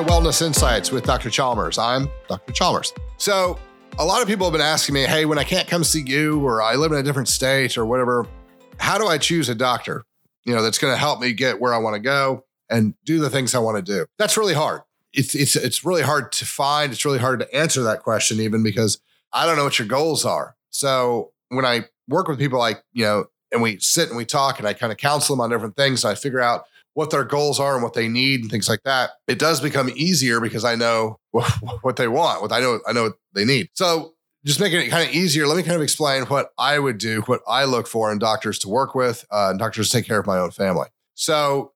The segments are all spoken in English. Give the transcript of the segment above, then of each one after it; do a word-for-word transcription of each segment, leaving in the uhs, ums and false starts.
to Wellness Insights with Doctor Chalmers. I'm Doctor Chalmers. So a lot of people have been asking me, hey, when I can't come see you or I live in a different state or whatever, how do I choose a doctor, you know, that's going to help me get where I want to go and do the things I want to do? That's really hard. It's it's it's really hard to find. It's really hard to answer that question even because I don't know what your goals are. So when I work with people, like, you know, and we sit and we talk and I kind of counsel them on different things and I figure out what their goals are and what they need and things like that, it does become easier because I know what they want, what I know, I know what they need. So just making it kind of easier, let me kind of explain what I would do, what I look for in doctors to work with, uh, and doctors to take care of my own family. So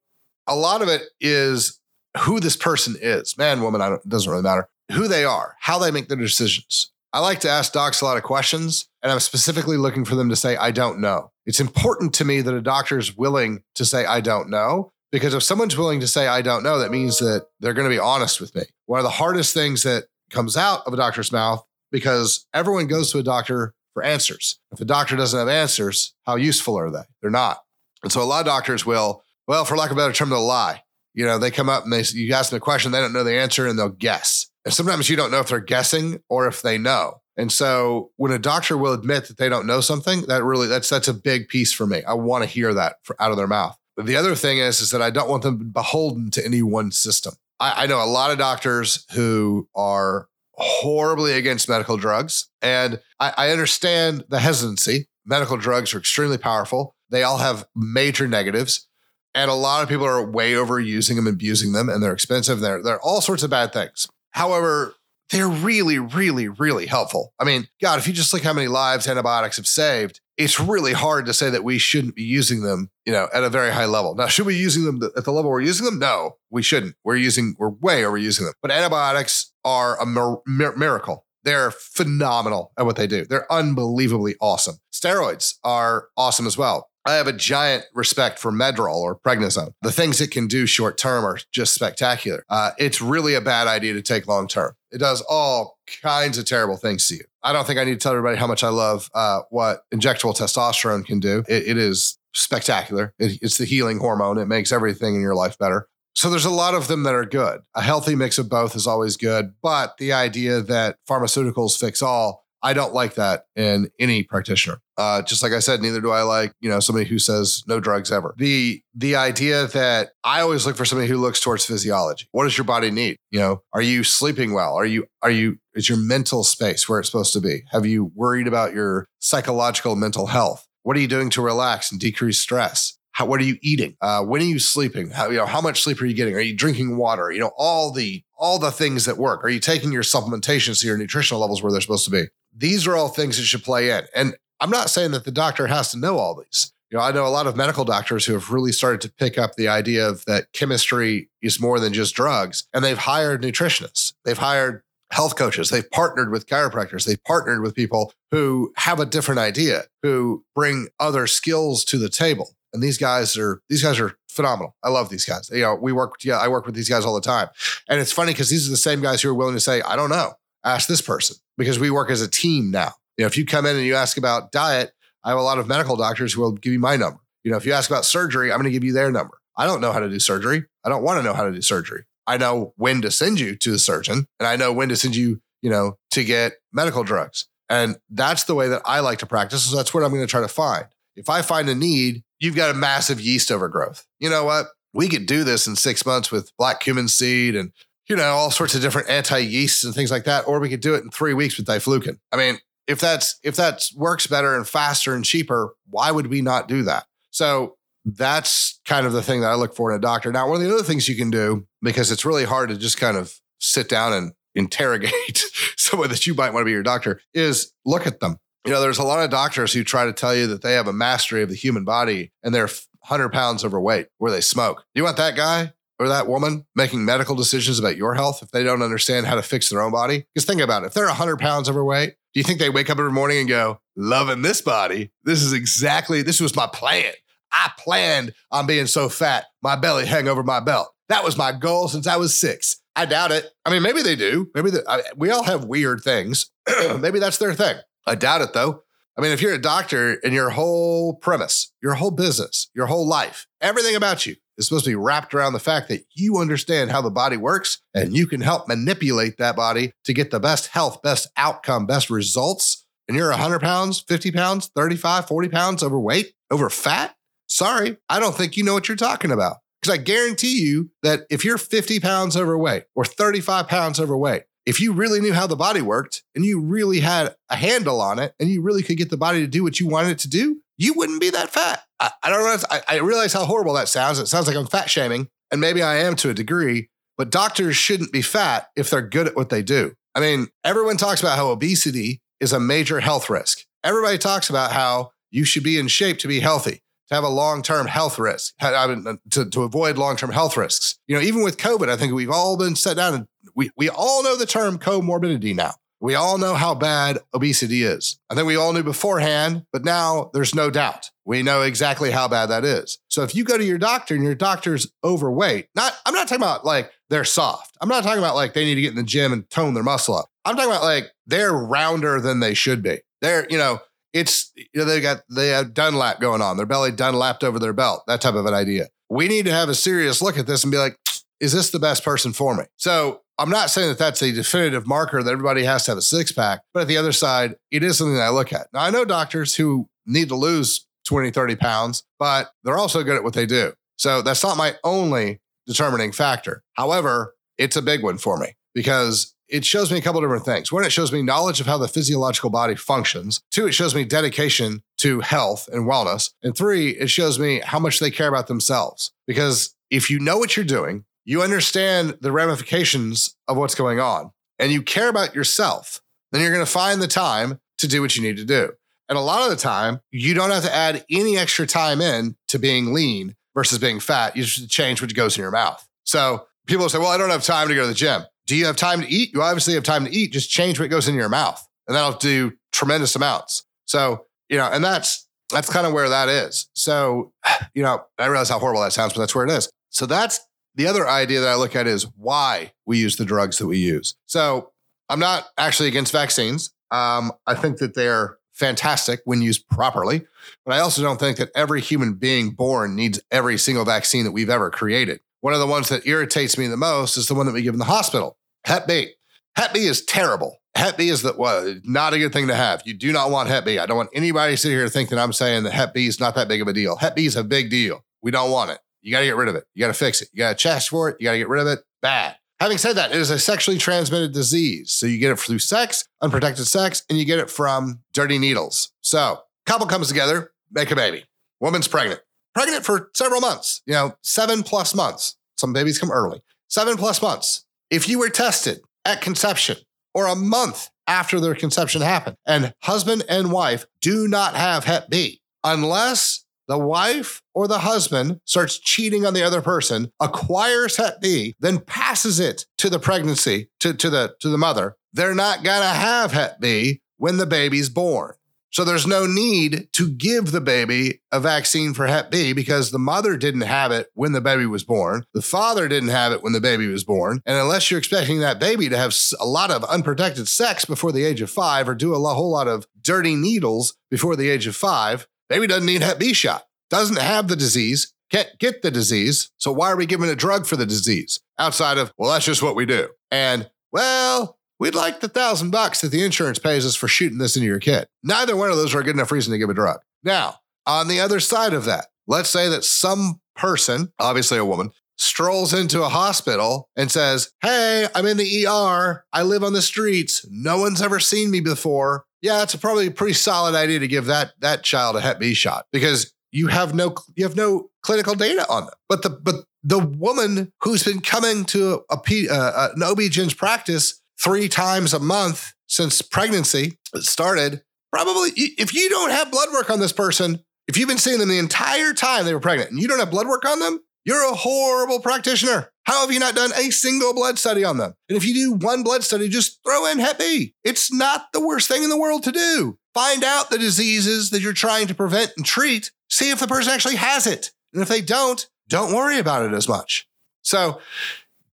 a lot of it is who this person is, man, woman, I don't, doesn't really matter, who they are, how they make their decisions. I like to ask docs a lot of questions, and I'm specifically looking for them to say, I don't know. It's important to me that a doctor is willing to say, I don't know, because if someone's willing to say, I don't know, that means that they're going to be honest with me. One of the hardest things that comes out of a doctor's mouth, because everyone goes to a doctor for answers. If a doctor doesn't have answers, how useful are they? They're not. And so a lot of doctors will, well, for lack of a better term, they'll lie. You know, they come up and they, you ask them a question, they don't know the answer, and they'll guess. And sometimes you don't know if they're guessing or if they know. And so when a doctor will admit that they don't know something, that really, that's that's a big piece for me. I want to hear that for, out of their mouth. But the other thing is, is that I don't want them beholden to any one system. I, I know a lot of doctors who are horribly against medical drugs. And I, I understand the hesitancy. Medical drugs are extremely powerful. They all have major negatives. And a lot of people are way overusing them, abusing them, and they're expensive. They're, they're all sorts of bad things. However, they're really, really, really helpful. I mean, God, if you just look how many lives antibiotics have saved, it's really hard to say that we shouldn't be using them, you know, at a very high level. Now, should we be using them at the level we're using them? No, we shouldn't. We're using, we're way overusing them. But antibiotics are a mir- mir- miracle. They're phenomenal at what they do. They're unbelievably awesome. Steroids are awesome as well. I have a giant respect for Medrol or prednisone. The things it can do short term are just spectacular. Uh, it's really a bad idea to take long term. It does all kinds of terrible things to you. I don't think I need to tell everybody how much I love uh, what injectable testosterone can do. It, it is spectacular. It, it's the healing hormone. It makes everything in your life better. So there's a lot of them that are good. A healthy mix of both is always good. But the idea that pharmaceuticals fix all, I don't like that in any practitioner. Uh, just like I said, neither do I like, you know, somebody who says no drugs ever. The the idea that I always look for somebody who looks towards physiology. What does your body need? You know, are you sleeping well? Are you are you is your mental space where it's supposed to be? Have you worried about your psychological mental health? What are you doing to relax and decrease stress? How, what are you eating? Uh, when are you sleeping? How, you know, how much sleep are you getting? Are you drinking water? You know, all the all the things that work. Are you taking your supplementation so your nutritional levels where they're supposed to be? These are all things that should play in. And I'm not saying that the doctor has to know all these. You know, I know a lot of medical doctors who have really started to pick up the idea of that chemistry is more than just drugs. And they've hired nutritionists. They've hired health coaches. They've partnered with chiropractors. They've partnered with people who have a different idea, who bring other skills to the table. And these guys are, these guys are phenomenal. I love these guys. You know, we work, yeah, I work with these guys all the time. And it's funny because these are the same guys who are willing to say, I don't know, ask this person. Because we work as a team now. You know, if you come in and you ask about diet, I have a lot of medical doctors who will give you my number. You know, if you ask about surgery, I'm going to give you their number. I don't know how to do surgery. I don't want to know how to do surgery. I know when to send you to the surgeon, and I know when to send you, you know, to get medical drugs. And that's the way that I like to practice. So that's what I'm going to try to find. If I find a need, you've got a massive yeast overgrowth. You know what? We could do this in six months with black cumin seed and, you know, all sorts of different anti-yeasts and things like that. Or we could do it in three weeks with Diflucan. I mean, if that's if that works better and faster and cheaper, why would we not do that? So that's kind of the thing that I look for in a doctor. Now, one of the other things you can do, because it's really hard to just kind of sit down and interrogate someone that you might want to be your doctor, is look at them. You know, there's a lot of doctors who try to tell you that they have a mastery of the human body and they're one hundred pounds overweight where they smoke. You want that guy? Or that woman making medical decisions about your health if they don't understand how to fix their own body? Because think about it. If they're one hundred pounds overweight, do you think they wake up every morning and go, loving this body? This is exactly, this was my plan. I planned on being so fat, my belly hang over my belt. That was my goal since I was six. I doubt it. I mean, maybe they do. Maybe they, I, we all have weird things. Maybe that's their thing. I doubt it, though. I mean, if you're a doctor and your whole premise, your whole business, your whole life, everything about you is supposed to be wrapped around the fact that you understand how the body works and you can help manipulate that body to get the best health, best outcome, best results. And you're one hundred pounds, fifty pounds, thirty-five, forty pounds overweight, over fat? Sorry, I don't think you know what you're talking about. Because I guarantee you that if you're fifty pounds overweight or thirty-five pounds overweight, if you really knew how the body worked and you really had a handle on it and you really could get the body to do what you wanted it to do, you wouldn't be that fat. I, I don't know. I, I realize how horrible that sounds. It sounds like I'm fat shaming, and maybe I am to a degree, but doctors shouldn't be fat if they're good at what they do. I mean, everyone talks about how obesity is a major health risk. Everybody talks about how you should be in shape to be healthy, to have a long-term health risk, I mean, to, to avoid long-term health risks. You know, even with COVID, I think we've all been set down and we, we all know the term comorbidity now. We all know how bad obesity is. I think we all knew beforehand, but now there's no doubt. We know exactly how bad that is. So if you go to your doctor and your doctor's overweight, not I'm not talking about like they're soft. I'm not talking about like they need to get in the gym and tone their muscle up. I'm talking about like they're rounder than they should be. They're, you know, it's, you know, they got, they have Dunlap going on, their belly Dunlapped over their belt, that type of an idea. We need to have a serious look at this and be like, is this the best person for me? So I'm not saying that that's a definitive marker that everybody has to have a six pack, but at the other side, it is something that I look at. Now, I know doctors who need to lose twenty, thirty pounds, but they're also good at what they do. So that's not my only determining factor. However, it's a big one for me because it shows me a couple of different things. One, it shows me knowledge of how the physiological body functions. Two, it shows me dedication to health and wellness. And three, it shows me how much they care about themselves. Because if you know what you're doing, you understand the ramifications of what's going on and you care about yourself, then you're going to find the time to do what you need to do. And a lot of the time, you don't have to add any extra time in to being lean versus being fat. You just change what goes in your mouth. So people say, well, I don't have time to go to the gym. Do you have time to eat? You obviously have time to eat. Just change what goes in your mouth and that'll do tremendous amounts. So, you know, and that's, that's kind of where that is. So, you know, I realize how horrible that sounds, but that's where it is. So that's the other idea that I look at is why we use the drugs that we use. So I'm not actually against vaccines. Um, I think that they're fantastic when used properly, but I also don't think that every human being born needs every single vaccine that we've ever created. One of the ones that irritates me the most is the one that we give in the hospital, Hep B. Hep B is terrible. Hep B is the, well, not a good thing to have. You do not want Hep B. I don't want anybody sitting here to think that I'm saying that Hep B is not that big of a deal. Hep B is a big deal. We don't want it. You got to get rid of it. You got to fix it. You got to chase for it. You got to get rid of it. Bad. Having said that, it is a sexually transmitted disease. So you get it through sex, unprotected sex, and you get it from dirty needles. So couple comes together, make a baby. Woman's pregnant. Pregnant for several months, you know, seven plus months. Some babies come early. Seven plus months. If you were tested at conception or a month after their conception happened, and husband and wife do not have Hep B unless the wife or the husband starts cheating on the other person, acquires Hep B, then passes it to the pregnancy, to, to the to the mother, they're not going to have Hep B when the baby's born. So there's no need to give the baby a vaccine for Hep B because the mother didn't have it when the baby was born. The father didn't have it when the baby was born. And unless you're expecting that baby to have a lot of unprotected sex before the age of five or do a whole lot of dirty needles before the age of five, baby doesn't need Hep B shot, doesn't have the disease, can't get the disease. So why are we giving a drug for the disease outside of, well, that's just what we do. And, well, we'd like the thousand bucks that the insurance pays us for shooting this into your kid. Neither one of those are a good enough reason to give a drug. Now, on the other side of that, let's say that some person, obviously a woman, strolls into a hospital and says, hey, I'm in the E R. I live on the streets. No one's ever seen me before. Yeah, it's a probably a pretty solid idea to give that that child a Hep B shot because you have no you have no clinical data on them. But the but the woman who's been coming to a, a uh, an O B G Y N's practice three times a month since pregnancy started, probably if you don't have blood work on this person, if you've been seeing them the entire time they were pregnant and you don't have blood work on them, you're a horrible practitioner. How have you not done a single blood study on them? And if you do one blood study, just throw in Hep B. It's not the worst thing in the world to do. Find out the diseases that you're trying to prevent and treat. See if the person actually has it. And if they don't, don't worry about it as much. So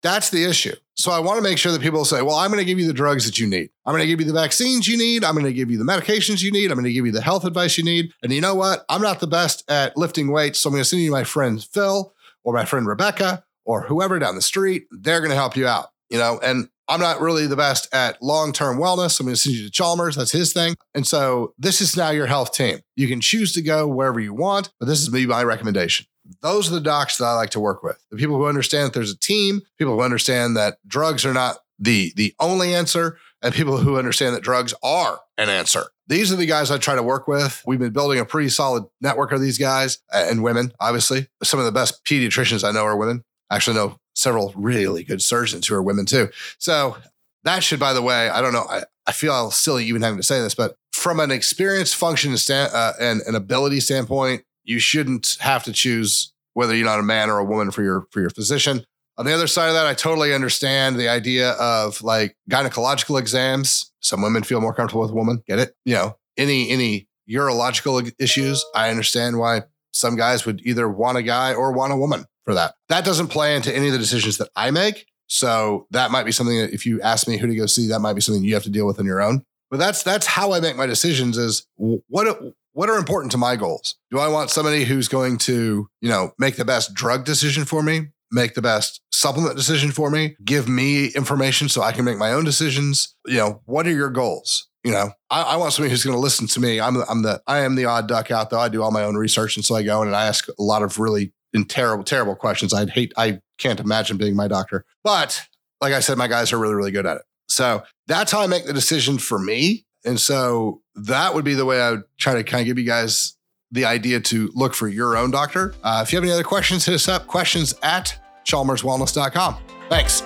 that's the issue. So I want to make sure that people say, well, I'm going to give you the drugs that you need. I'm going to give you the vaccines you need. I'm going to give you the medications you need. I'm going to give you the health advice you need. And you know what? I'm not the best at lifting weights, so I'm going to send you my friend Phil. or my friend Rebecca or whoever down the street, they're going to help you out, you know, and I'm not really the best at long-term wellness. I'm going to send you to Chalmers. That's his thing. And so this is now your health team. You can choose to go wherever you want, but this is me, my recommendation. Those are the docs that I like to work with. The people who understand that there's a team, people who understand that drugs are not the, the only answer, and people who understand that drugs are an answer. These are the guys I try to work with. We've been building a pretty solid network of these guys and women, obviously. Some of the best pediatricians I know are women. I actually know several really good surgeons who are women too. So that should, by the way, I don't know, I, I feel silly even having to say this, but from an experience, function, stand, uh, and an ability standpoint, you shouldn't have to choose whether you're not a man or a woman for your for your physician. On the other side of that, I totally understand the idea of like gynecological exams. Some women feel more comfortable with a woman. Get it? You know, any any urological issues. I understand why some guys would either want a guy or want a woman for that. That doesn't play into any of the decisions that I make. So that might be something that if you ask me who to go see, that might be something you have to deal with on your own. But that's that's how I make my decisions is what it, What are important to my goals? Do I want somebody who's going to, you know, make the best drug decision for me, make the best supplement decision for me, give me information so I can make my own decisions? You know, what are your goals? You know, I, I want somebody who's going to listen to me. I'm, I'm the, I am the odd duck out there. I do all my own research. And so I go in and I ask a lot of really terrible, terrible questions. I'd hate, I can't imagine being my doctor. But like I said, my guys are really, really good at it. So that's how I make the decision for me. And so that would be the way I would try to kind of give you guys the idea to look for your own doctor. Uh, if you have any other questions, hit us up, questions at chalmers wellness dot com. Thanks.